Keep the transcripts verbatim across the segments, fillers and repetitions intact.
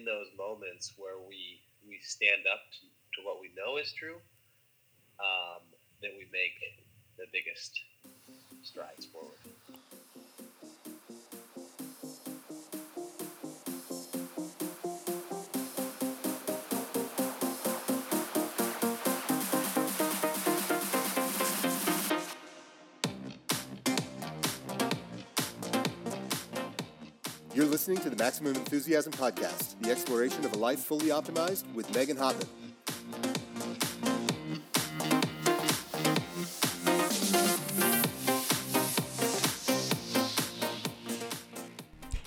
in those moments where we we stand up to, to what we know is true, um, that we make the biggest strides forward. You're listening to the Maximum Enthusiasm Podcast, the exploration of a life fully optimized with Megan Hoffman.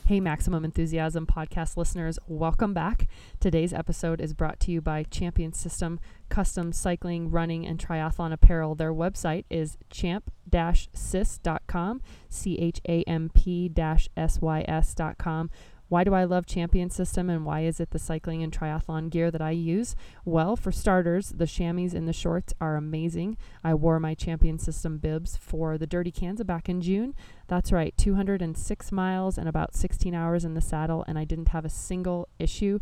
Hey, Maximum Enthusiasm Podcast listeners, welcome back. Today's episode is brought to you by Champion System, custom cycling, running, and triathlon apparel. Their website is champ dash sys dot com, C H A M P S Y S dot com. Why do I love Champion System, and why is it the cycling and triathlon gear that I use? Well, for starters, the chamois and the shorts are amazing. I wore my Champion System bibs for the Dirty Kansas back in June. That's right, two hundred six miles and about sixteen hours in the saddle, and I didn't have a single issue.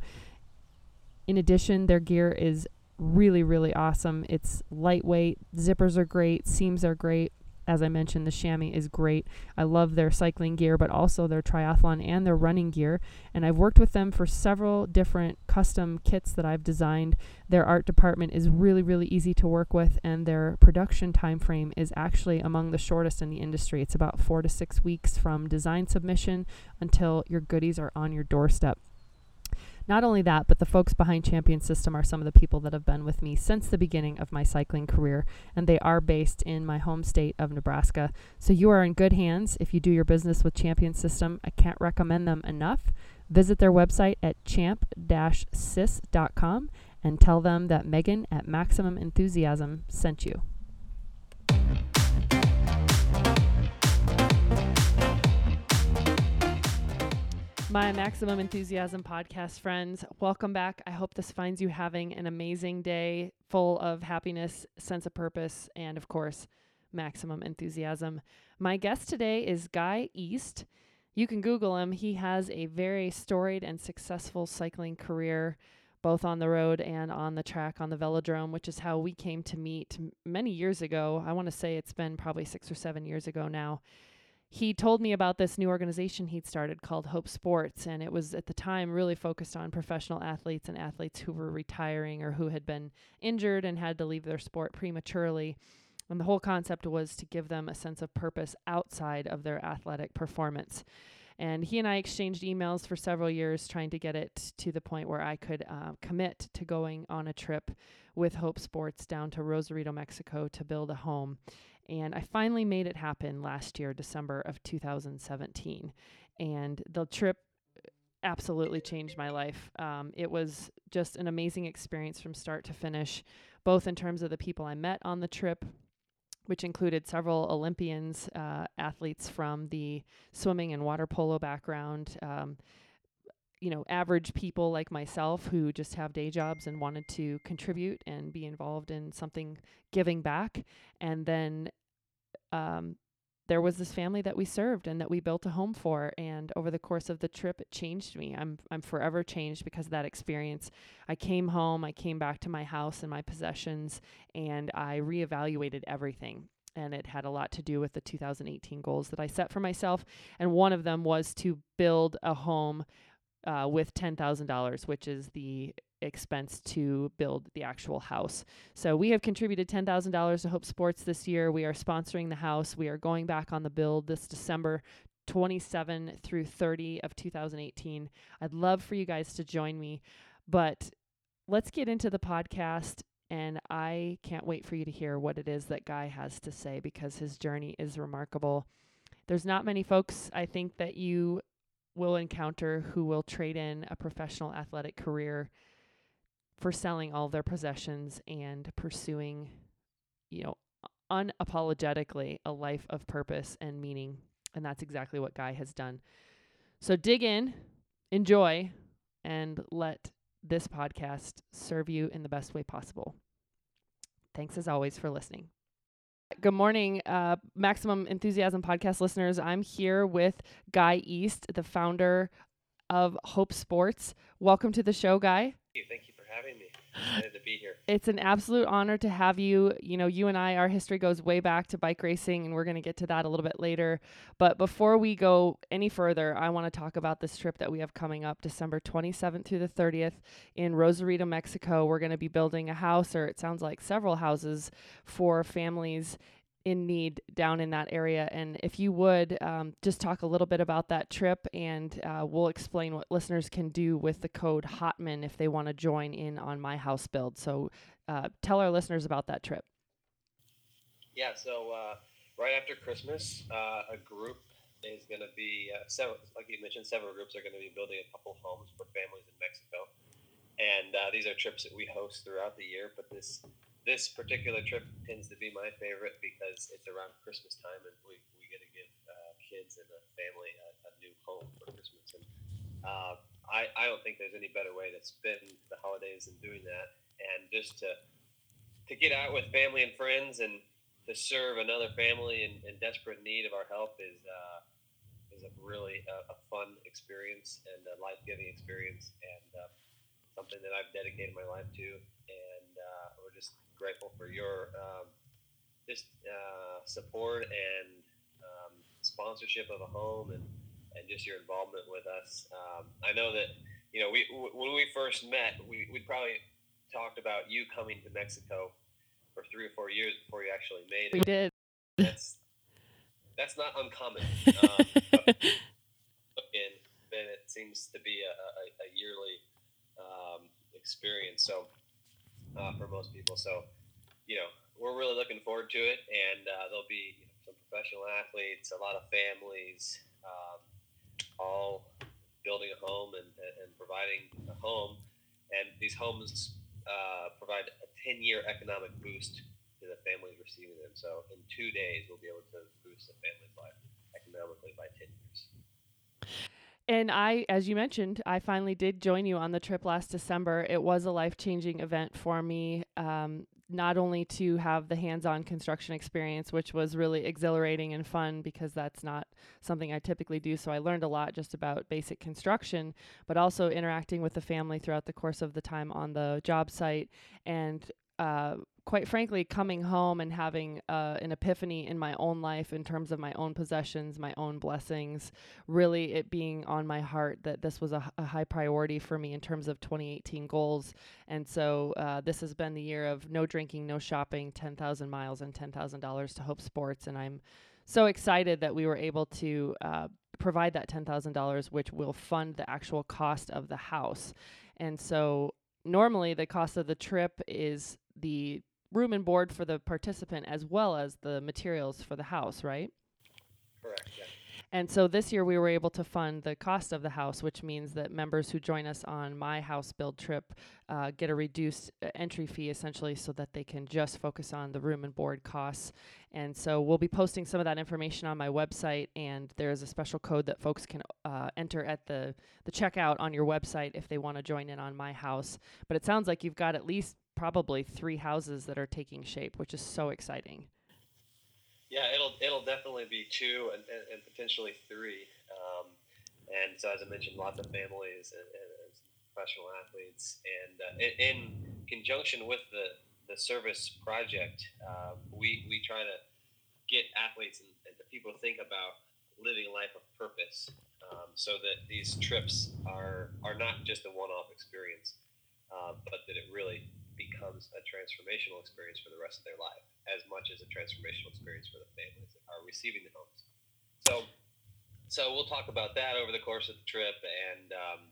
In addition, their gear is really, really awesome. It's lightweight, zippers are great, seams are great. As I mentioned, the chamois is great. I love their cycling gear, but also their triathlon and their running gear. And I've worked with them for several different custom kits that I've designed. Their art department is really, really easy to work with, and their production time frame is actually among the shortest in the industry. It's about four to six weeks from design submission until your goodies are on your doorstep. Not only that, but the folks behind Champion System are some of the people that have been with me since the beginning of my cycling career, and they are based in my home state of Nebraska. So you are in good hands if you do your business with Champion System. I can't recommend them enough. Visit their website at champ dash sys dot com and tell them that Megan at Maximum Enthusiasm sent you. My Maximum Enthusiasm Podcast friends, welcome back. I hope this finds you having an amazing day full of happiness, sense of purpose, and of course, maximum enthusiasm. My guest today is Guy East. You can Google him. He has a very storied and successful cycling career, both on the road and on the track, on the velodrome, which is how we came to meet many years ago. I want to say it's been probably six or seven years ago now. He told me about this new organization he'd started called Hope Sports, and it was at the time really focused on professional athletes and athletes who were retiring or who had been injured and had to leave their sport prematurely. And the whole concept was to give them a sense of purpose outside of their athletic performance. And he and I exchanged emails for several years trying to get it to the point where I could uh, commit to going on a trip with Hope Sports down to Rosarito, Mexico to build a home. And I finally made it happen last year, December of two thousand seventeen. And the trip absolutely changed my life. Um, it was just an amazing experience from start to finish, both in terms of the people I met on the trip, which included several Olympians, uh, athletes from the swimming and water polo background, um, you know, average people like myself who just have day jobs and wanted to contribute and be involved in something giving back. And then um, there was this family that we served and that we built a home for. And over the course of the trip, it changed me. I'm I'm forever changed because of that experience. I came home, I came back to my house and my possessions, and I reevaluated everything. And it had a lot to do with the two thousand eighteen goals that I set for myself. And one of them was to build a home Uh, with ten thousand dollars, which is the expense to build the actual house. So we have contributed ten thousand dollars to Hope Sports this year. We are sponsoring the house. We are going back on the build this December twenty-seventh through thirtieth of two thousand eighteen. I'd love for you guys to join me, but let's get into the podcast. And I can't wait for you to hear what it is that Guy has to say, because his journey is remarkable. There's not many folks, I think, that you will encounter who will trade in a professional athletic career for selling all their possessions and pursuing, you know, unapologetically a life of purpose and meaning. And that's exactly what Guy has done. So dig in, enjoy, and let this podcast serve you in the best way possible. Thanks as always for listening. Good morning, uh, Maximum Enthusiasm Podcast listeners. I'm here with Guy East, the founder of Hope Sports. Welcome to the show, Guy. Thank you. Thank you for having me. Excited to be here. It's an absolute honor to have you. You know, you and I, our history goes way back to bike racing, and we're going to get to that a little bit later. But before we go any further, I want to talk about this trip that we have coming up December twenty-seventh through the thirtieth in Rosarito, Mexico. We're going to be building a house, or it sounds like several houses, for families in need down in that area. And if you would, um, just talk a little bit about that trip, and uh, we'll explain what listeners can do with the code HOTMAN if they want to join in on my house build. So uh, tell our listeners about that trip. Yeah, so uh, right after Christmas, uh, a group is going to be, uh, several, like you mentioned, several groups are going to be building a couple homes for families in Mexico. And uh, these are trips that we host throughout the year, but this This particular trip tends to be my favorite because it's around Christmas time, and we, we get to give uh, kids and a family a, a new home for Christmas. And uh, I, I don't think there's any better way to spend the holidays than doing that, and just to to get out with family and friends and to serve another family in, in desperate need of our help is uh, is a really uh, a fun experience and a life-giving experience, and uh, something that I've dedicated my life to. And uh, we're just grateful for your um, just uh, support and um, sponsorship of a home, and, and just your involvement with us. Um, I know that, you know, we w- when we first met, we we probably talked about you coming to Mexico for three or four years before you actually made it. We did. That's that's not uncommon. Um, and then it seems to be a, a, a yearly um, experience. So. Uh, for most people. So, you know, we're really looking forward to it, and uh, there'll be, you know, some professional athletes, a lot of families, um, all building a home and, and providing a home. And these homes uh, provide a ten-year economic boost to the families receiving them. So in two days, we'll be able to boost the family's life economically by ten years. And I, as you mentioned, I finally did join you on the trip last December. It was a life-changing event for me, um, not only to have the hands-on construction experience, which was really exhilarating and fun because that's not something I typically do. So I learned a lot just about basic construction, but also interacting with the family throughout the course of the time on the job site, and uh, quite frankly, coming home and having uh, an epiphany in my own life in terms of my own possessions, my own blessings, really it being on my heart that this was a, a high priority for me in terms of twenty eighteen goals. And so uh, this has been the year of no drinking, no shopping, ten thousand miles and ten thousand dollars to Hope Sports. And I'm so excited that we were able to uh, provide that ten thousand dollars, which will fund the actual cost of the house. And so normally the cost of the trip is the room and board for the participant as well as the materials for the house, right? Correct, yeah. And so this year we were able to fund the cost of the house, which means that members who join us on my house build trip uh, get a reduced entry fee essentially, so that they can just focus on the room and board costs. And so we'll be posting some of that information on my website, and there's a special code that folks can uh, enter at the, the checkout on your website if they want to join in on my house. But it sounds like you've got at least probably three houses that are taking shape, which is so exciting. Yeah, it'll it'll definitely be two and, and, and potentially three. Um, and so, as I mentioned, lots of families and, and, and professional athletes. And uh, in, in conjunction with the, the service project, uh, we, we try to get athletes and, and the people to think about living a life of purpose, um, so that these trips are, are not just a one-off experience, uh, but that it really becomes a transformational experience for the rest of their life, as much as a transformational experience for the families that are receiving the homes. So, so we'll talk about that over the course of the trip. And um,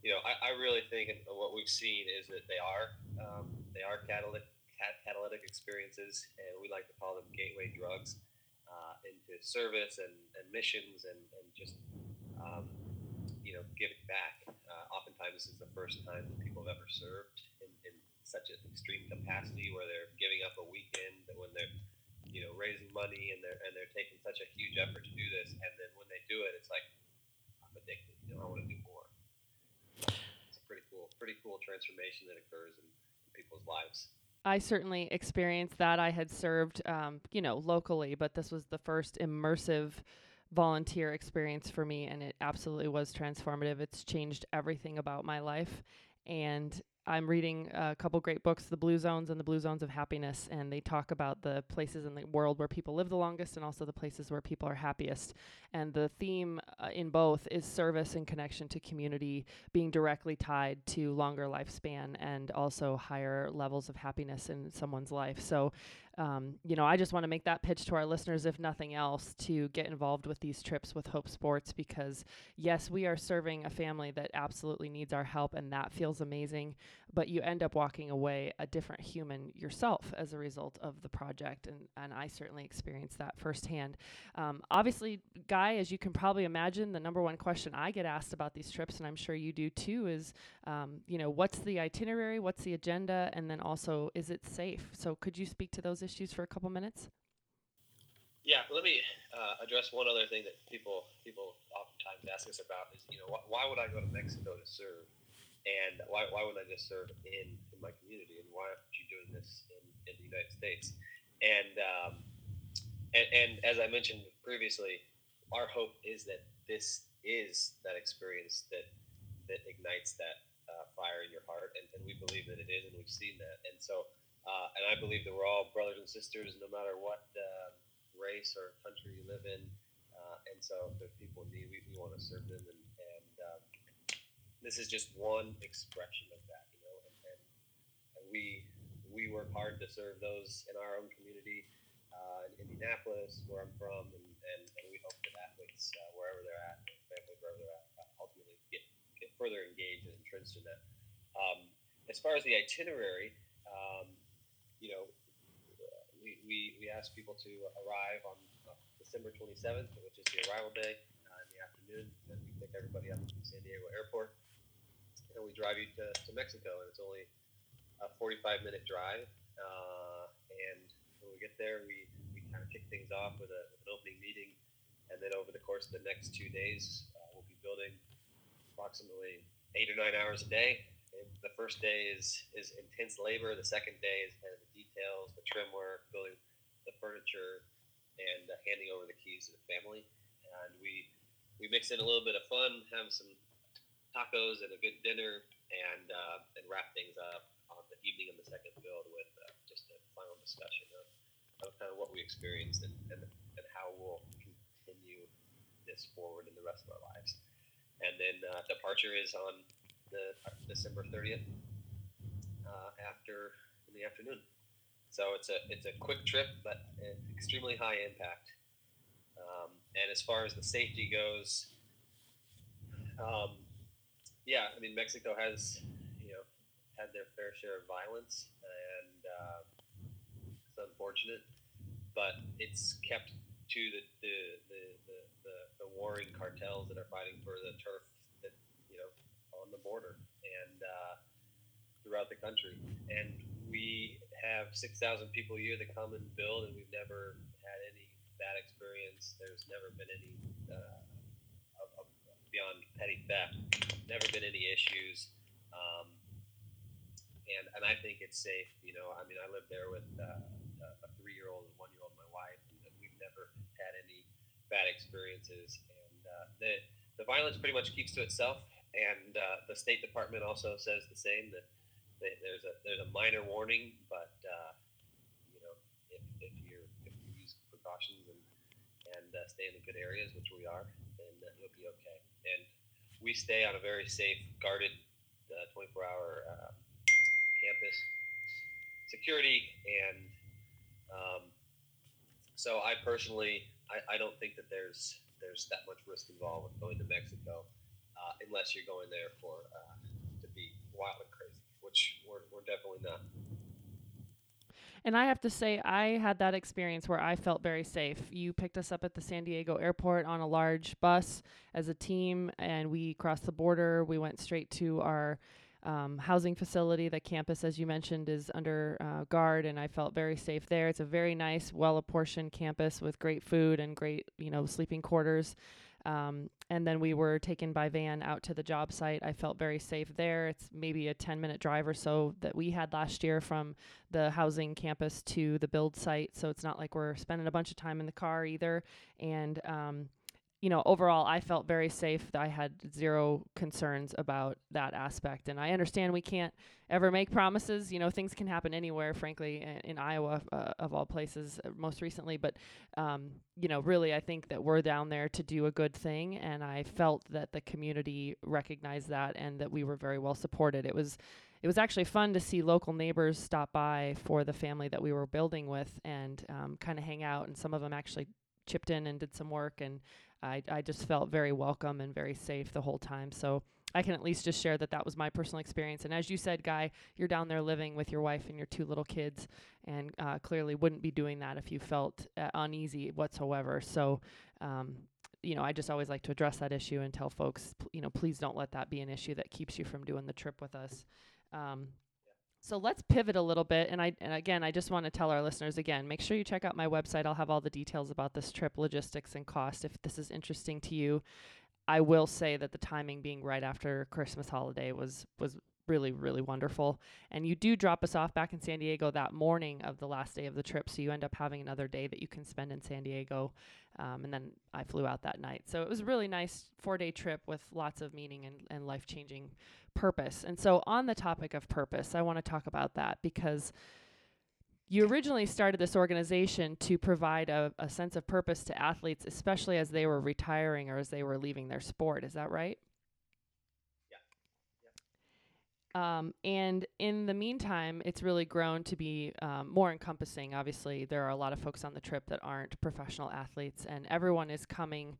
you know, I, I really think what we've seen is that they are um, they are catalytic catalytic experiences, and we like to call them gateway drugs uh, into service and, and missions, and, and just um, you know, giving back. Uh, oftentimes, this is the first time that people have ever served in, in such an extreme capacity, where they're giving up a weekend when they're, you know, raising money, and they're and they're taking such a huge effort to do this, and then when they do it, it's like, I'm addicted, you know, I want to do more. It's a pretty cool, pretty cool transformation that occurs in, in people's lives. I certainly experienced that. I had served, um, you know, locally, but this was the first immersive volunteer experience for me, and it absolutely was transformative. It's changed everything about my life, and I'm reading a couple great books, The Blue Zones and The Blue Zones of Happiness, and they talk about the places in the world where people live the longest and also the places where people are happiest. And the theme uh, in both is service and connection to community being directly tied to longer lifespan and also higher levels of happiness in someone's life. So, um, you know, I just want to make that pitch to our listeners, if nothing else, to get involved with these trips with Hope Sports, because yes, we are serving a family that absolutely needs our help, and that feels amazing. But you end up walking away a different human yourself as a result of the project. And, and I certainly experienced that firsthand. Um, obviously, Guy, as you can probably imagine, the number one question I get asked about these trips, and I'm sure you do too, is, um, you know, what's the itinerary? What's the agenda? And then also, is it safe? So could you speak to those issues for a couple minutes? Yeah, let me uh, address one other thing that people people oftentimes ask us about is, you know, wh- why would I go to Mexico to serve? And why why would I just serve in, in my community? And why aren't you doing this in, in the United States? And, um, and and as I mentioned previously, our hope is that this is that experience that that ignites that uh, fire in your heart. And, and we believe that it is, and we've seen that. And so, uh, and I believe that we're all brothers and sisters, no matter what uh, race or country you live in. Uh, and so if there's people in need, we, we want to serve them. And, and um, this is just one expression of that, you know, and, and, and we we work hard to serve those in our own community, uh, in Indianapolis, where I'm from, and, and, and we hope that athletes, uh, wherever they're at, family, wherever they're at, uh, ultimately get, get further engaged and entrenched in that. Um, as far as the itinerary, um, you know, we, we, we ask people to arrive on uh, December twenty-seventh, which is the arrival day, uh, in the afternoon, and we pick everybody up from San Diego Airport. And we drive you to, to Mexico, and it's only a forty-five minute drive. Uh, and when we get there, we, we kind of kick things off with, a, with an opening meeting. And then over the course of the next two days, uh, we'll be building approximately eight or nine hours a day. And the first day is, is intense labor. The second day is kind of the details, the trim work, building the furniture, and uh, handing over the keys to the family. And we, we mix in a little bit of fun, have some tacos and a good dinner, and uh, and wrap things up on the evening of the second build with uh, just a final discussion of, of kind of what we experienced and, and and how we'll continue this forward in the rest of our lives. And then uh, departure is on the uh, December thirtieth uh, after in the afternoon. So it's a it's a quick trip, but extremely high impact. Um, and as far as the safety goes, um, yeah, I mean, Mexico has, you know, had their fair share of violence, and uh, it's unfortunate, but it's kept to the the, the the the warring cartels that are fighting for the turf that, you know, on the border and uh, throughout the country. And we have six thousand people a year that come and build, and we've never had any bad experience. There's never been any uh, of, of beyond petty theft. Never been any issues, um, and and I think it's safe. You know, I mean, I lived there with uh, a three-year-old and one-year-old, my wife, and we've never had any bad experiences. And uh, the the violence pretty much keeps to itself. And uh, the State Department also says the same, that they, there's a there's a minor warning, but uh, you know, if if you if you use precautions and and uh, stay in the good areas, which we are, then uh, you'll be okay. And we stay on a very safe, guarded, uh, twenty-four hour uh, campus security, and um, so I personally, I, I don't think that there's there's that much risk involved with going to Mexico, uh, unless you're going there for uh, to be wild and crazy, which we're we're definitely not. And I have to say, I had that experience where I felt very safe. You picked us up at the San Diego airport on a large bus as a team, and we crossed the border. We went straight to our um, housing facility. The campus, as you mentioned, is under uh, guard, and I felt very safe there. It's a very nice, well-apportioned campus with great food and great, you know, sleeping quarters. Um, and then we were taken by van out to the job site. I felt very safe there. It's maybe a ten minute drive or so that we had last year from the housing campus to the build site. So it's not like we're spending a bunch of time in the car either. And, um, you know, overall, I felt very safe. I had zero concerns about that aspect. And I understand we can't ever make promises. You know, things can happen anywhere, frankly, in, in Iowa, uh, of all places, uh, most recently. But, um, you know, really, I think that we're down there to do a good thing. And I felt that the community recognized that and that we were very well supported. It was It was actually fun to see local neighbors stop by for the family that we were building with and um, kind of hang out. And some of them actually chipped in and did some work. And I, I just felt very welcome and very safe the whole time. So I can at least just share that that was my personal experience. And as you said, Guy, you're down there living with your wife and your two little kids, and uh, clearly wouldn't be doing that if you felt uh, uneasy whatsoever. So, um, you know, I just always like to address that issue and tell folks, p- you know, please don't let that be an issue that keeps you from doing the trip with us. Um, so let's pivot a little bit. And I, and again, I just want to tell our listeners again, make sure you check out my website. I'll have all the details about this trip, logistics and cost, if this is interesting to you. I will say that the timing being right after Christmas holiday was, was really, really wonderful. And you do drop us off back in San Diego that morning of the last day of the trip. So you end up having another day that you can spend in San Diego. Um, and then I flew out that night. So it was a really nice four day trip with lots of meaning and, and life-changing purpose. And so on the topic of purpose, I want to talk about that because you originally started this organization to provide a, a sense of purpose to athletes, especially as they were retiring or as they were leaving their sport. Is that right? Um, and in the meantime, it's really grown to be um, more encompassing. Obviously, there are a lot of folks on the trip that aren't professional athletes, and everyone is coming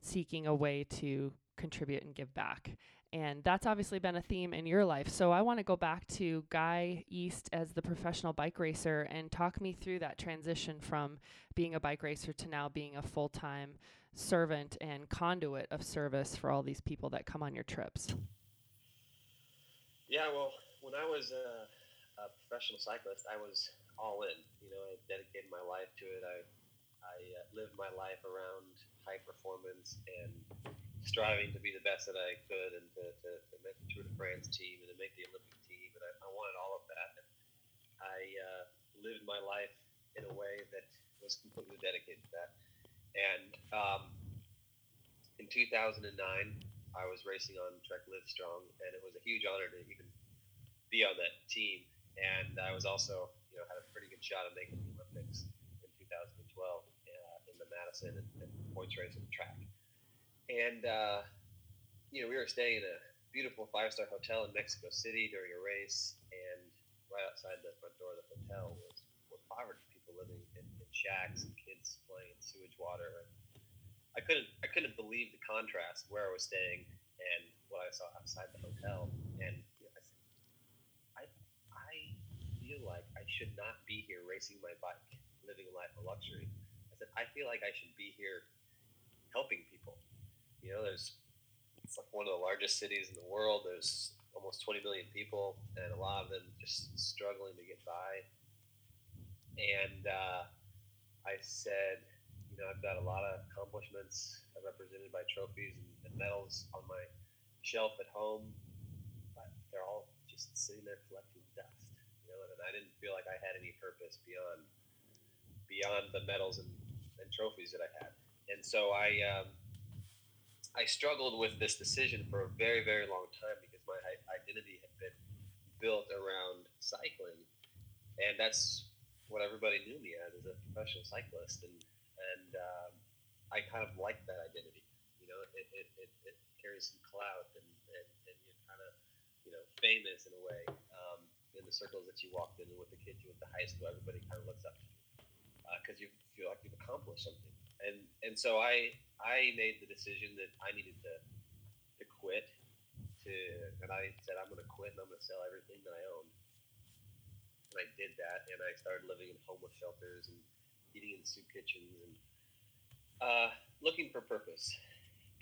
seeking a way to contribute and give back. And that's obviously been a theme in your life. So I want to go back to Guy East as the professional bike racer and talk me through that transition from being a bike racer to now being a full-time servant and conduit of service for all these people that come on your trips. Yeah, well, when I was a, a professional cyclist, I was all in. You know, I dedicated my life to it. I I lived my life around high performance and striving to be the best that I could, and to, to, to make the Tour de France team and to make the Olympic team. And I, I wanted all of that. And I uh, lived my life in a way that was completely dedicated to that. And um, in two thousand nine, I was racing on Trek Livestrong, and it was a huge honor to even be on that team. And I was also, you know, had a pretty good shot at making the Olympics in two thousand twelve uh, in the Madison and, and points race and track. And, uh, you know, we were staying in a beautiful five-star hotel in Mexico City during a race, and right outside the front door of the hotel was, was five hundred people living in, in shacks and kids playing in sewage water. I couldn't I couldn't believe the contrast where I was staying and what I saw outside the hotel. And you know, I said, I, I feel like I should not be here racing my bike, living a life of luxury. I said, I feel like I should be here helping people. You know, there's it's like one of the largest cities in the world. There's almost twenty million people, and a lot of them just struggling to get by. And uh, I said, you know, I've got a lot of accomplishments represented by trophies and, and medals on my shelf at home, but they're all just sitting there collecting dust. You know, and I didn't feel like I had any purpose beyond beyond the medals and, and trophies that I had. And so I um, I struggled with this decision for a very, very long time because my identity had been built around cycling, and that's what everybody knew me as, as a professional cyclist. And And um, I kind of like that identity, you know, it, it, it, it carries some clout and, and, and you're kind of, you know, famous in a way um, in the circles that you walked in and with the kids you went to high school, everybody kind of looks up to you because uh, you feel like you've accomplished something. And and so I I made the decision that I needed to to quit, to and I said, I'm going to quit and I'm going to sell everything that I own. And I did that, and I started living in homeless shelters and eating in soup kitchens and uh, looking for purpose.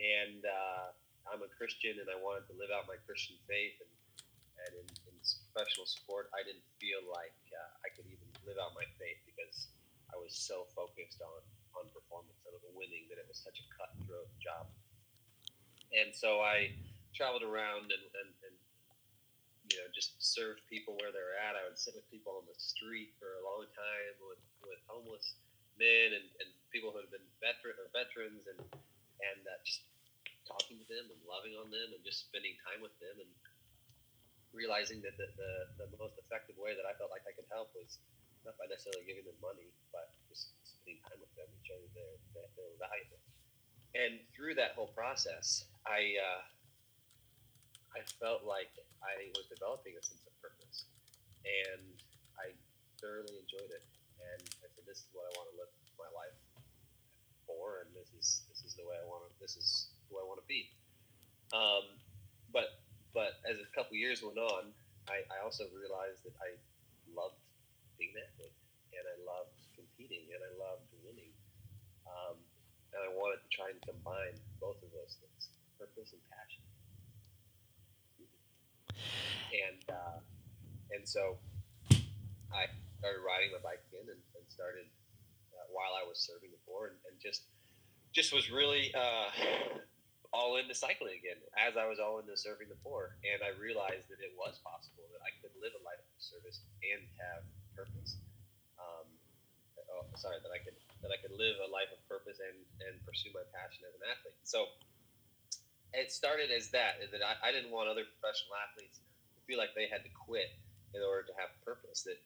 And uh, I'm a Christian, and I wanted to live out my Christian faith. And, and in, in professional sport, I didn't feel like uh, I could even live out my faith because I was so focused on, on performance and winning that it was such a cutthroat job. And so I traveled around and, and, and you know, just served people where they're at. I would sit with people on the street for a long time with, with homeless men and, and people who had been veteran or veterans and and uh, just talking to them and loving on them and just spending time with them and realizing that the, the, the most effective way that I felt like I could help was not by necessarily giving them money, but just spending time with them and showing them that they were valuable. And through that whole process, I uh, I felt like I was developing a sense of purpose, and I thoroughly enjoyed it. And I said, "This is what I want to live my life for, and this is this is the way I want to. This is who I want to be." Um, but but as a couple years went on, I, I also realized that I loved being an athlete, and I loved competing, and I loved winning. Um, And I wanted to try and combine both of those things, purpose and passion. And uh, and so I started riding my bike again and, and started uh, while I was serving the board, and, and just just was really uh, all into cycling again, as I was all into serving the poor. And I realized that it was possible that I could live a life of service and have purpose. Um, oh, sorry, that I could... that I could live a life of purpose and, and pursue my passion as an athlete. So it started as that, that I, I didn't want other professional athletes to feel like they had to quit in order to have purpose, that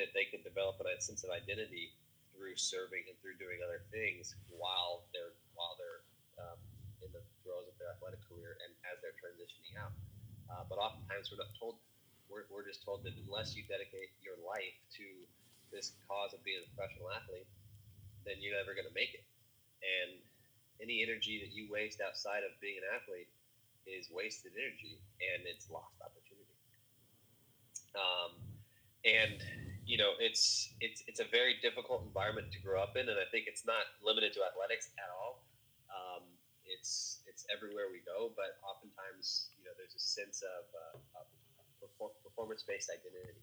that they could develop a sense of identity through serving and through doing other things while they're while they're um, in the throes of their athletic career and as they're transitioning out. Uh, but oftentimes we're not told, we're, we're just told that unless you dedicate your life to this cause of being a professional athlete, then you're never going to make it. And any energy that you waste outside of being an athlete is wasted energy, and it's lost opportunity. Um, and, you know, it's it's it's a very difficult environment to grow up in, and I think it's not limited to athletics at all. Um, it's it's everywhere we go, but oftentimes, you know, there's a sense of, uh, of performance-based identity.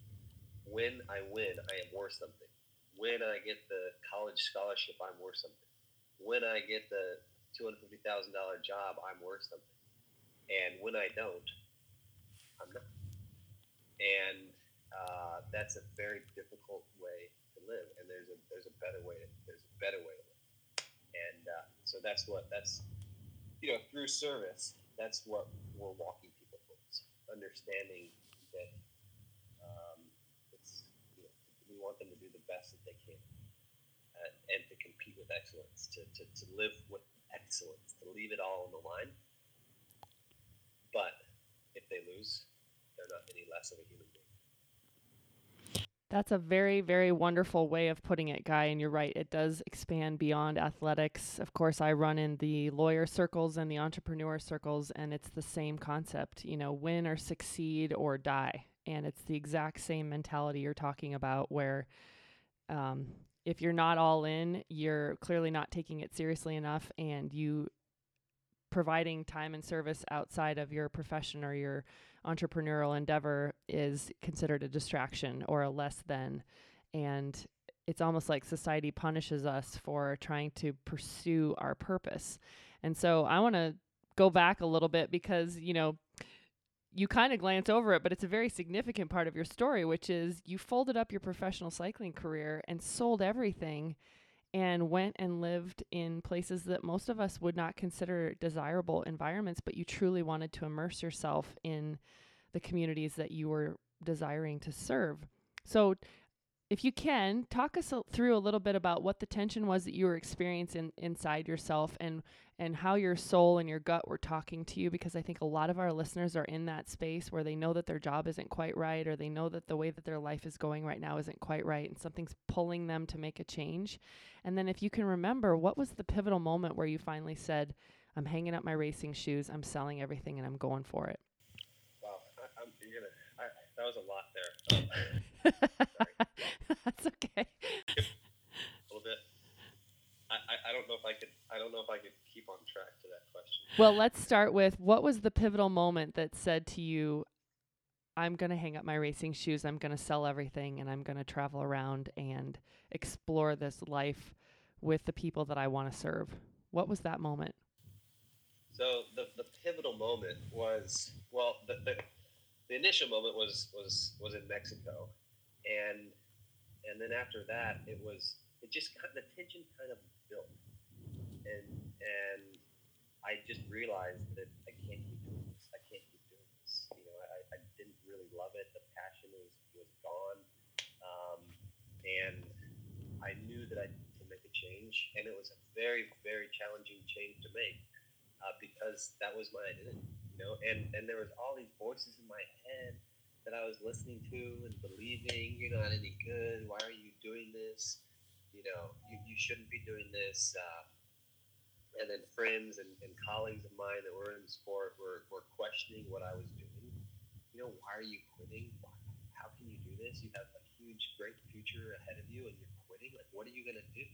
When I win, I am worth something. When I get the college scholarship, I'm worth something. When I get the two hundred fifty thousand dollars job, I'm worth something. And when I don't, I'm not. And uh, that's a very difficult way to live. And there's a there's a better way. To, there's a better way to live. And uh, so that's what that's you know through service. That's what we're walking people towards. Understanding that um, it's you know, we want them to do the best that they can, uh, and to compete with excellence, to, to, to live with excellence, to leave it all on the line. But if they lose, they're not any less of a human being. That's a very, very wonderful way of putting it, Guy, and you're right. It does expand beyond athletics. Of course, I run in the lawyer circles and the entrepreneur circles, and it's the same concept, you know, win or succeed or die. And it's the exact same mentality you're talking about where Um, if you're not all in, you're clearly not taking it seriously enough, and you providing time and service outside of your profession or your entrepreneurial endeavor is considered a distraction or a less than. And it's almost like society punishes us for trying to pursue our purpose. And so I want to go back a little bit because, you know, you kind of glance over it, but it's a very significant part of your story, which is you folded up your professional cycling career and sold everything and went and lived in places that most of us would not consider desirable environments, but you truly wanted to immerse yourself in the communities that you were desiring to serve. So if you can, talk us through a little bit about what the tension was that you were experiencing inside yourself and and how your soul and your gut were talking to you, because I think a lot of our listeners are in that space where they know that their job isn't quite right, or they know that the way that their life is going right now isn't quite right, and something's pulling them to make a change. And then if you can remember, what was the pivotal moment where you finally said, I'm hanging up my racing shoes, I'm selling everything, and I'm going for it? Wow, I, I'm, you're gonna, I, that was a lot there. Um, That's okay. A little bit. I, I, I don't know if I could I don't know if I could keep on track to that question. Well, let's start with, what was the pivotal moment that said to you, I'm going to hang up my racing shoes, I'm going to sell everything, and I'm going to travel around and explore this life with the people that I want to serve? What was that moment? So the, the pivotal moment was, well, the, the the initial moment was was was in Mexico. And and then after that, it was it just got the tension kind of built, and and I just realized that I can't keep doing this. I can't keep doing this. You know, I, I didn't really love it. The passion was, was gone. Um, and I knew that I needed to make a change. And it was a very, very challenging change to make uh, because that was my identity. You know, and, and there was all these voices in my head that I was listening to and believing, you're not any good. Why are you doing this? You know, you, you shouldn't be doing this. Uh, and then friends and, and colleagues of mine that were in the sport were, were questioning what I was doing. You know, why are you quitting? Why, how can you do this? You have a huge, great future ahead of you, and you're quitting. Like, what are you going to do?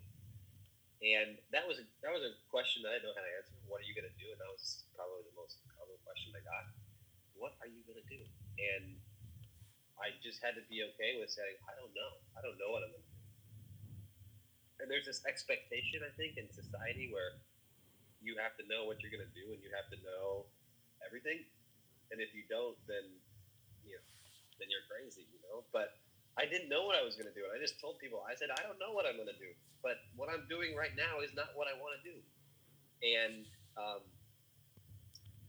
And that was a, that was a question that I didn't know how to answer. What are you going to do? And that was probably the most common question I got. What are you going to do? And I just had to be okay with saying, I don't know. I don't know what I'm going to do. And there's this expectation, I think, in society where you have to know what you're going to do, and you have to know everything. And if you don't, then, you know, then you're crazy, you know. But I didn't know what I was going to do. And I just told people, I said, I don't know what I'm going to do. But what I'm doing right now is not what I want to do. And um,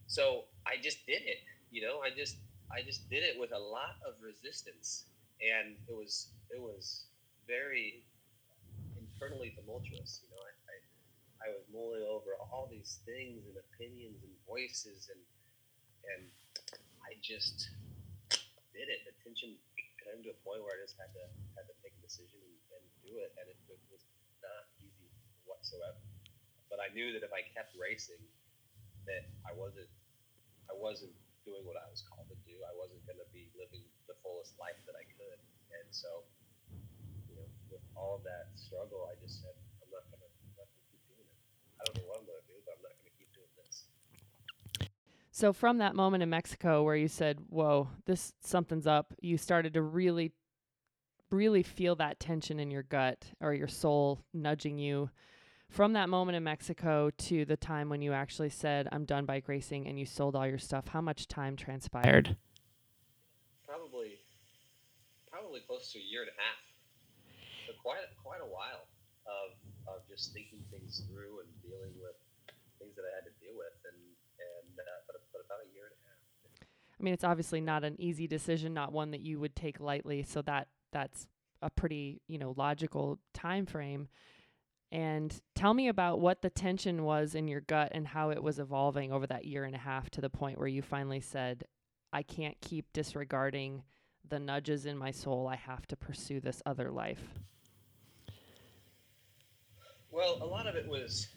so I just did it, you know. I just I just did it with a lot of resistance. And it was it was very internally tumultuous, you know. I, I I was mulling over all these things and opinions and voices, and and I just did it. The tension came to a point where I just had to had to make a decision and, and do it, and it, it was not easy whatsoever. But I knew that if I kept racing, that I wasn't I wasn't doing what I was called to do. I wasn't going to be living the fullest life that I could, and so, you know, with all that struggle, I just said, I'm not going to. I don't know what I'm going to do, but I'm not going to keep doing this. So from that moment in Mexico where you said, whoa, this something's up, you started to really, really feel that tension in your gut or your soul nudging you. From that moment in Mexico to the time when you actually said, I'm done bike racing, and you sold all your stuff, how much time transpired? Probably, probably close to a year and a half. So quite, quite a while of of just thinking things through and dealing with things that I had to deal with, and, and uh, but, but about a year and a half. I mean, it's obviously not an easy decision, not one that you would take lightly. So that that's a pretty, you know, logical time frame. And tell me about what the tension was in your gut and how it was evolving over that year and a half to the point where you finally said, I can't keep disregarding the nudges in my soul. I have to pursue this other life. Well, a lot of it was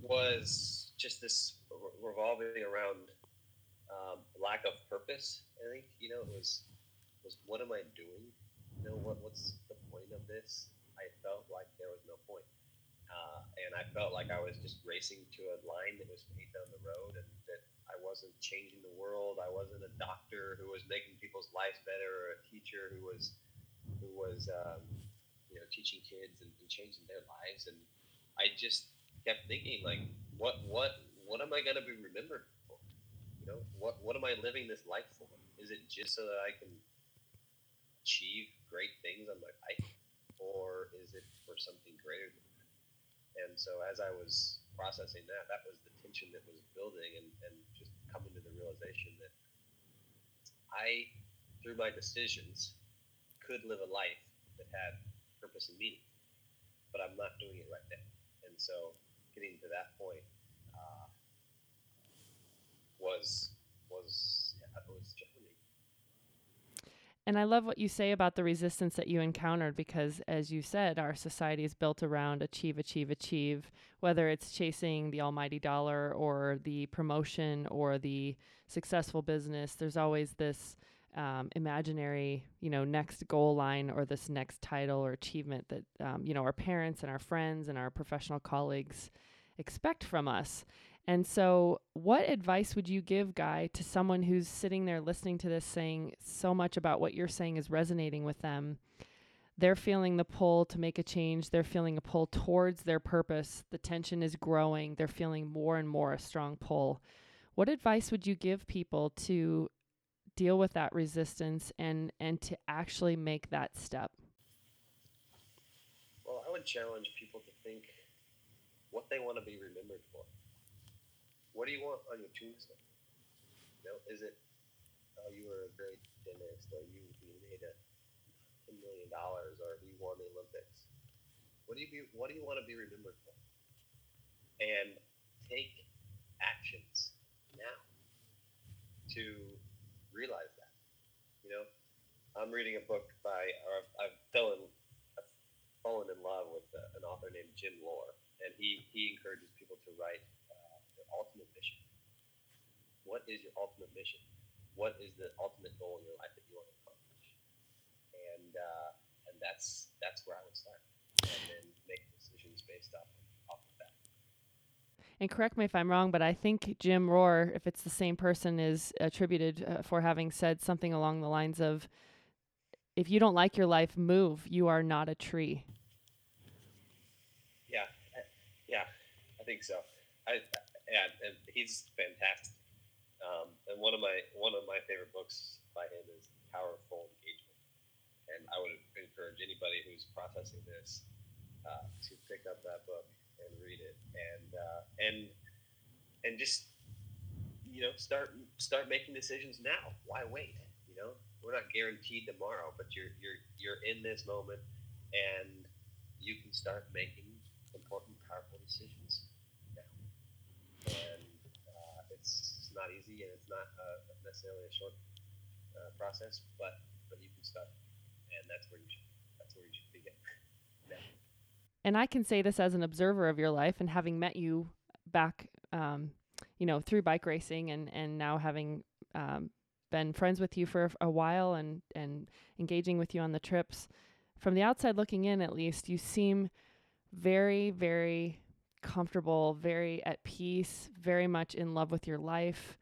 was just this re- revolving around um, lack of purpose. I think, you know, it was was what am I doing? You know, what what's the point of this? I felt like there was no point, uh, and I felt like I was just racing to a line that was made down the road, and that I wasn't changing the world. I wasn't a doctor who was making people's lives better, or a teacher who was who was. Um, you know, teaching kids and, and changing their lives. And I just kept thinking, like, what, what, what am I going to be remembered for? You know, what, what am I living this life for? Is it just so that I can achieve great things on my bike, or is it for something greater than that? And so as I was processing that, that was the tension that was building, and, and just coming to the realization that I, through my decisions, could live a life that had purpose and meaning, but I'm not doing it right now. And so getting to that point uh, was was yeah, it was challenging. And I love what you say about the resistance that you encountered, because, as you said, our society is built around achieve, achieve, achieve, whether it's chasing the almighty dollar or the promotion or the successful business. There's always this Um, imaginary, you know, next goal line or this next title or achievement that, um, you know, our parents and our friends and our professional colleagues expect from us. And so what advice would you give, Guy, to someone who's sitting there listening to this, saying so much about what you're saying is resonating with them? They're feeling the pull to make a change. They're feeling a pull towards their purpose. The tension is growing. They're feeling more and more a strong pull. What advice would you give people to deal with that resistance and, and to actually make that step? Well, I would challenge people to think what they want to be remembered for. what do you want on your tombstone? You know, is it, oh, you were a great gymnast, or you made a million dollars, or you won the Olympics? What do you be, what do you want to be remembered for? And take actions now to realize that. You know, I'm reading a book by, or I've, I've fell in, I've fallen in love with uh, an author named Jim Lohr, and he, he encourages people to write uh, their ultimate mission. What is your ultimate mission? What is the ultimate goal in your life that you want to accomplish? And uh, and that's that's where I would start, and then make decisions based off off of that. And correct me if I'm wrong, but I think Jim Rohr, if it's the same person, is attributed uh, for having said something along the lines of, "If you don't like your life, move. You are not a tree." Yeah, yeah, I think so. I, yeah, and he's fantastic. Um, and one of my one of my favorite books by him is The Power of Full Engagement. And I would encourage anybody who's processing this uh, to pick up that book and read it, and uh, and and just, you know, start start making decisions now. Why wait? You know, we're not guaranteed tomorrow, but you're you're you're in this moment, and you can start making important, powerful decisions now. And uh, it's not easy, and it's not uh, necessarily a short uh, process, but but you can start, and that's where you should, that's where you should begin. Yeah. And I can say this as an observer of your life, and having met you back, um, you know, through bike racing, and and now having um, been friends with you for a while, and and engaging with you on the trips. From the outside looking in, at least, you seem very, very comfortable, very at peace, very much in love with your life,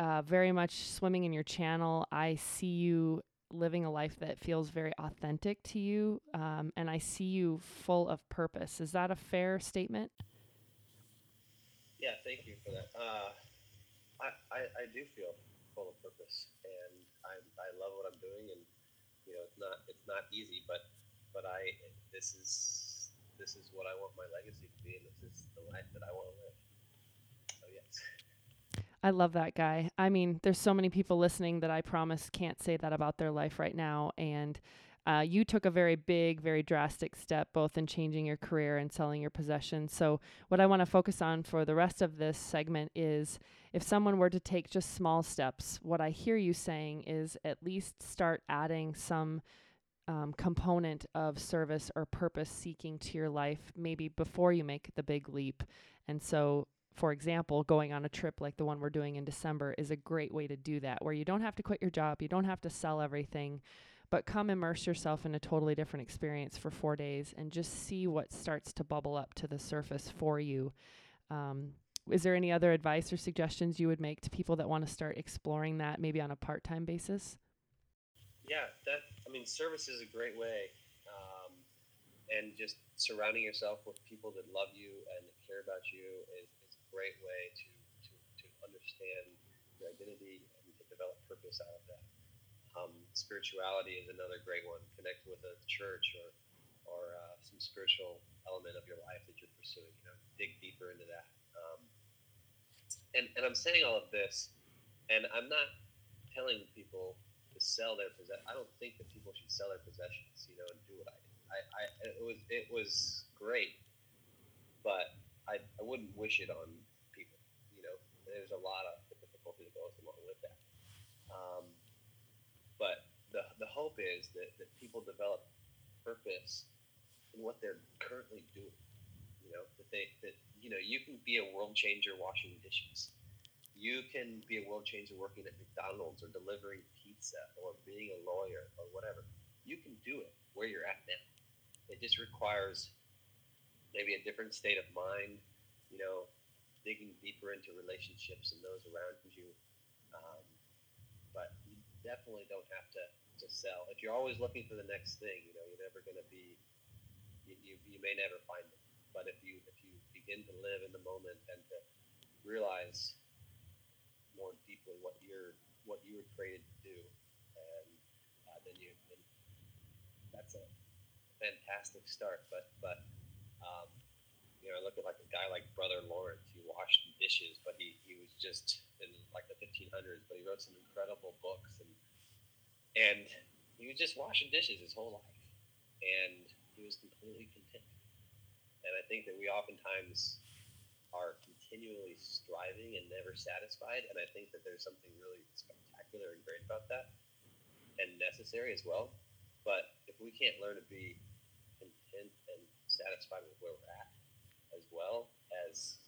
uh, very much swimming in your channel. I see you living a life that feels very authentic to you, um, and I see you full of purpose. Is that a fair statement? Yeah, thank you for that. Uh, I, I, I do feel full of purpose, and I, I love what I'm doing, and, you know, it's not, it's not easy, but, but I, this is, this is what I want my legacy to be, and this is the life that I want to live. So yes. I love that, Guy. I mean, there's so many people listening that I promise can't say that about their life right now. And uh, you took a very big, very drastic step, both in changing your career and selling your possessions. So what I want to focus on for the rest of this segment is, if someone were to take just small steps, what I hear you saying is at least start adding some Um, component of service or purpose seeking to your life, maybe before you make the big leap. And so, for example, going on a trip like the one we're doing in December is a great way to do that, where you don't have to quit your job, you don't have to sell everything, but come immerse yourself in a totally different experience for four days and just see what starts to bubble up to the surface for you. Um, is there any other advice or suggestions you would make to people that want to start exploring that, maybe on a part-time basis? Yeah, that, I mean, service is a great way, um, and just surrounding yourself with people that love you and that care about you is, is a great way to, to, to understand your identity and to develop purpose out of that. Um, spirituality is another great one. Connect with a church or or uh, some spiritual element of your life that you're pursuing. You know, dig deeper into that. Um, and and I'm saying all of this, and I'm not telling people to sell their possessions. I don't think that people should sell their possessions, you know, and do what I did. I, I, it was, it was great, but I, I wouldn't wish it on people. You know, there's a lot of difficulty that goes along with that. Um, but the the hope is that, that people develop purpose in what they're currently doing. You know, that they, that, you know, you can be a world changer washing dishes. You can be a world changer working at McDonald's or delivering pizza or being a lawyer or whatever. You can do it where you're at now. It just requires maybe a different state of mind, you know, digging deeper into relationships and those around you. Um, but you definitely don't have to, to sell. If you're always looking for the next thing, you know, you're never going to be, you, you, you may never find it. But if you, if you begin to live in the moment and to realize more deeply what you're, what you were created to do, and uh, then you, then that's a fantastic start. But, but um, you know, I look at like a guy like Brother Lawrence. He washed dishes, but he, he was just in like the fifteen hundreds, but he wrote some incredible books, and and he was just washing dishes his whole life, and he was completely content. And I think that we oftentimes are continually striving and never satisfied, and I think that there's something really spectacular and great about that, and necessary as well. But if we can't learn to be content and satisfied with where we're at, as well as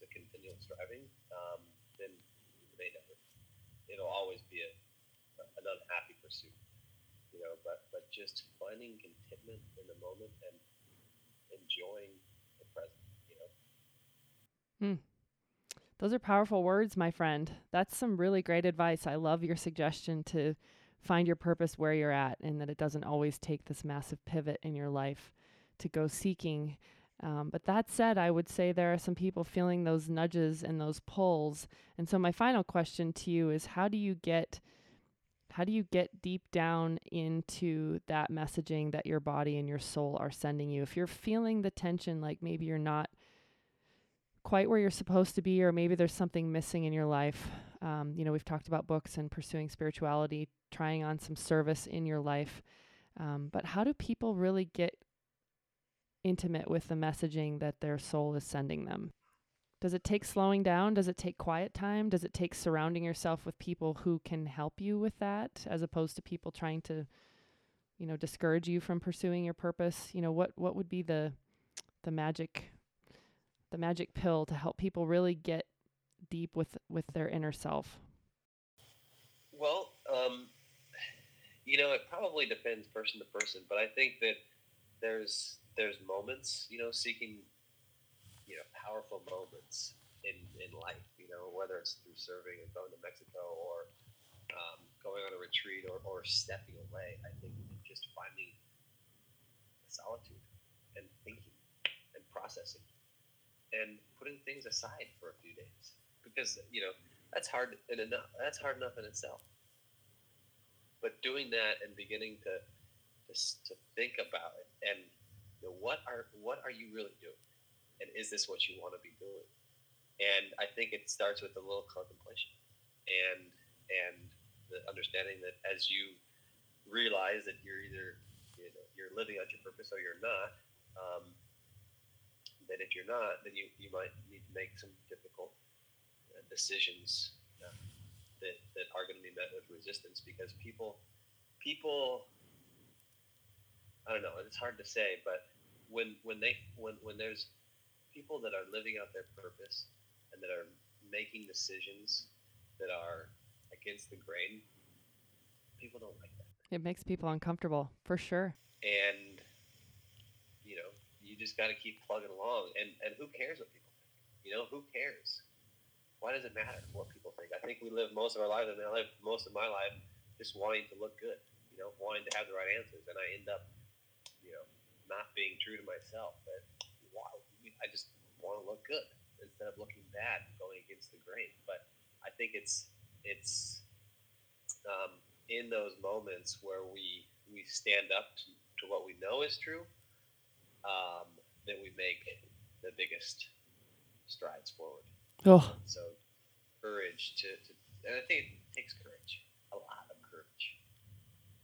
the continual striving, um, then they never, it'll always be a, a, an unhappy pursuit, you know. But but just finding contentment in the moment and enjoying the present, you know. Hmm. Those are powerful words, my friend. That's some really great advice. I love your suggestion to find your purpose where you're at, and that it doesn't always take this massive pivot in your life to go seeking. Um, but that said, I would say there are some people feeling those nudges and those pulls. And so my final question to you is, how do you get, how do you get deep down into that messaging that your body and your soul are sending you? If you're feeling the tension, like maybe you're not quite where you're supposed to be, or maybe there's something missing in your life. Um, you know, we've talked about books and pursuing spirituality, trying on some service in your life. Um, but how do people really get intimate with the messaging that their soul is sending them? Does it take slowing down? Does it take quiet time? Does it take surrounding yourself with people who can help you with that, as opposed to people trying to, you know, discourage you from pursuing your purpose? You know, what, what would be the, the magic, the magic pill to help people really get deep with, with their inner self? Well, um, you know, it probably depends person to person, but I think that there's, there's moments, you know, seeking, you know, powerful moments in, in life, you know, whether it's through serving and going to Mexico, or um, going on a retreat, or, or stepping away. I think just finding solitude and thinking and processing and putting things aside for a few days, because, you know, that's hard and enough, that's hard enough in itself. But doing that and beginning to, to, to think about it, and what are what are you really doing, and is this what you want to be doing? And I think it starts with a little contemplation, and and the understanding that as you realize that you're either, you know, you're living out your purpose or you're not, um, that if you're not, then you, you might need to make some difficult uh, decisions uh, that that are going to be met with resistance, because people people I don't know, it's hard to say, but when when they when, when there's people that are living out their purpose and that are making decisions that are against the grain, people don't like that. It makes people uncomfortable, for sure. And you know, you just got to keep plugging along, and, and who cares what people think? You know, who cares? Why does it matter what people think? I think we live most of our lives, and I live most of my life just wanting to look good, you know, wanting to have the right answers, and I end up, you know, not being true to myself. But wow, I just want to look good instead of looking bad, going against the grain. But I think it's it's um, in those moments where we we stand up to, to what we know is true, um, that we make the biggest strides forward. Oh, so courage to, to, and I think it takes courage, a lot of courage,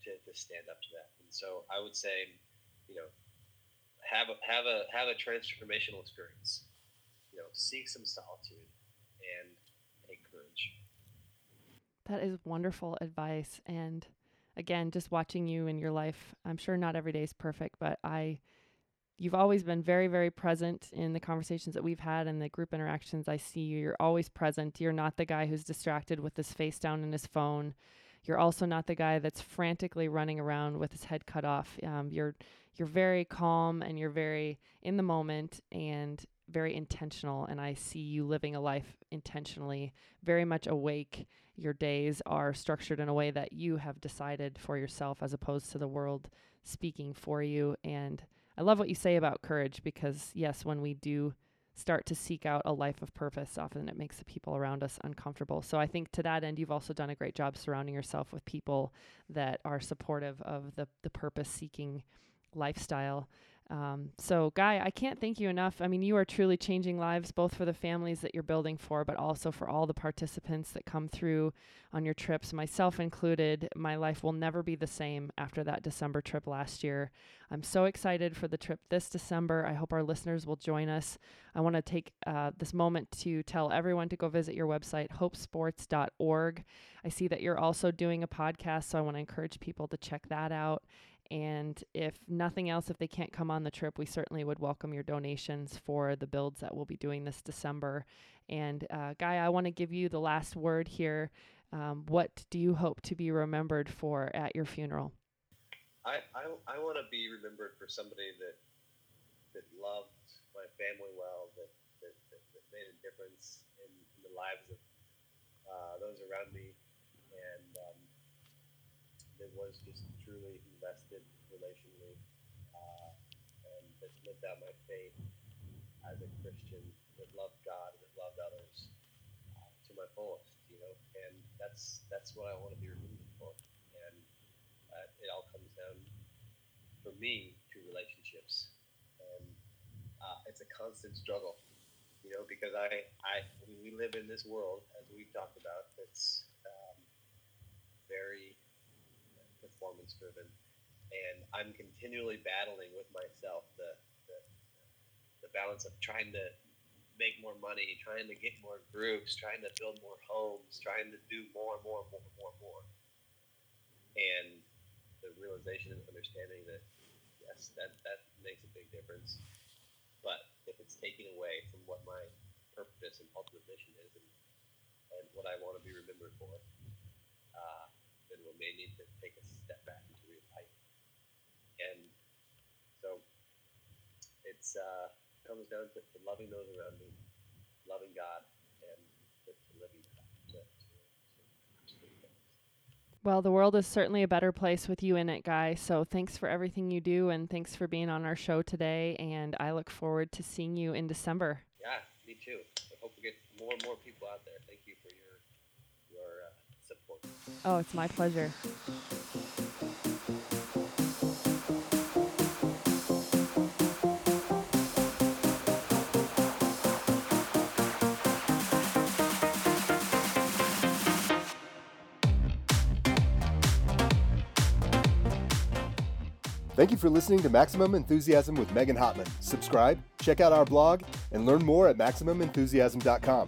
to, to stand up to that. So I would say, you know, have a have a have a transformational experience. You know, seek some solitude and take courage. That is wonderful advice. And again, just watching you in your life, I'm sure not every day is perfect, but I, you've always been very, very present in the conversations that we've had and the group interactions. I see you. You're always present. You're not the guy who's distracted with his face down in his phone. You're also not the guy that's frantically running around with his head cut off. Um, you're you're very calm, and you're very in the moment and very intentional. And I see you living a life intentionally, very much awake. Your days are structured in a way that you have decided for yourself, as opposed to the world speaking for you. And I love what you say about courage, because yes, when we do start to seek out a life of purpose, often it makes the people around us uncomfortable. So I think to that end, you've also done a great job surrounding yourself with people that are supportive of the, the purpose seeking lifestyle. Um, so Guy, I can't thank you enough. I mean, you are truly changing lives, both for the families that you're building for, but also for all the participants that come through on your trips, myself included. My life will never be the same after that December trip last year. I'm so excited for the trip this December. I hope our listeners will join us. I want to take uh, this moment to tell everyone to go visit your website, hope sports dot org. I see that you're also doing a podcast, so I want to encourage people to check that out. And if nothing else, if they can't come on the trip, we certainly would welcome your donations for the builds that we'll be doing this December. And uh, Guy, I want to give you the last word here. Um, what do you hope to be remembered for at your funeral? I I, I want to be remembered for somebody that that loved my family well, that that, that, that made a difference in, in the lives of uh, those around me, and um, that was just truly invested relationally, uh, and that lived out my faith as a Christian, that loved God and that loved others uh, to my fullest, you know, and that's that's what I want to be remembered for. And uh, it all comes down for me to relationships, and uh, it's a constant struggle, you know, because I, I we live in this world, as we talked about, that's um, very performance driven, and I'm continually battling with myself the, the the balance of trying to make more money, trying to get more groups, trying to build more homes, trying to do more, more, more, more, more, and the realization and understanding that yes, that that makes a big difference, but if it's taken away from what my purpose and ultimate mission is, and, and what I want to be remembered for, uh, then we may need to take a step back into real life. And so it's uh, comes down to, to loving those around me, loving God, and to, to living God. To, to, to well, the world is certainly a better place with you in it, Guy. So thanks for everything you do, and thanks for being on our show today. And I look forward to seeing you in December. Yeah, me too. I hope we get more and more people out there. Thank you for your your. Uh, Oh, it's my pleasure. Thank you for listening to Maximum Enthusiasm with Megan Hotman. Subscribe, check out our blog, and learn more at maximum enthusiasm dot com.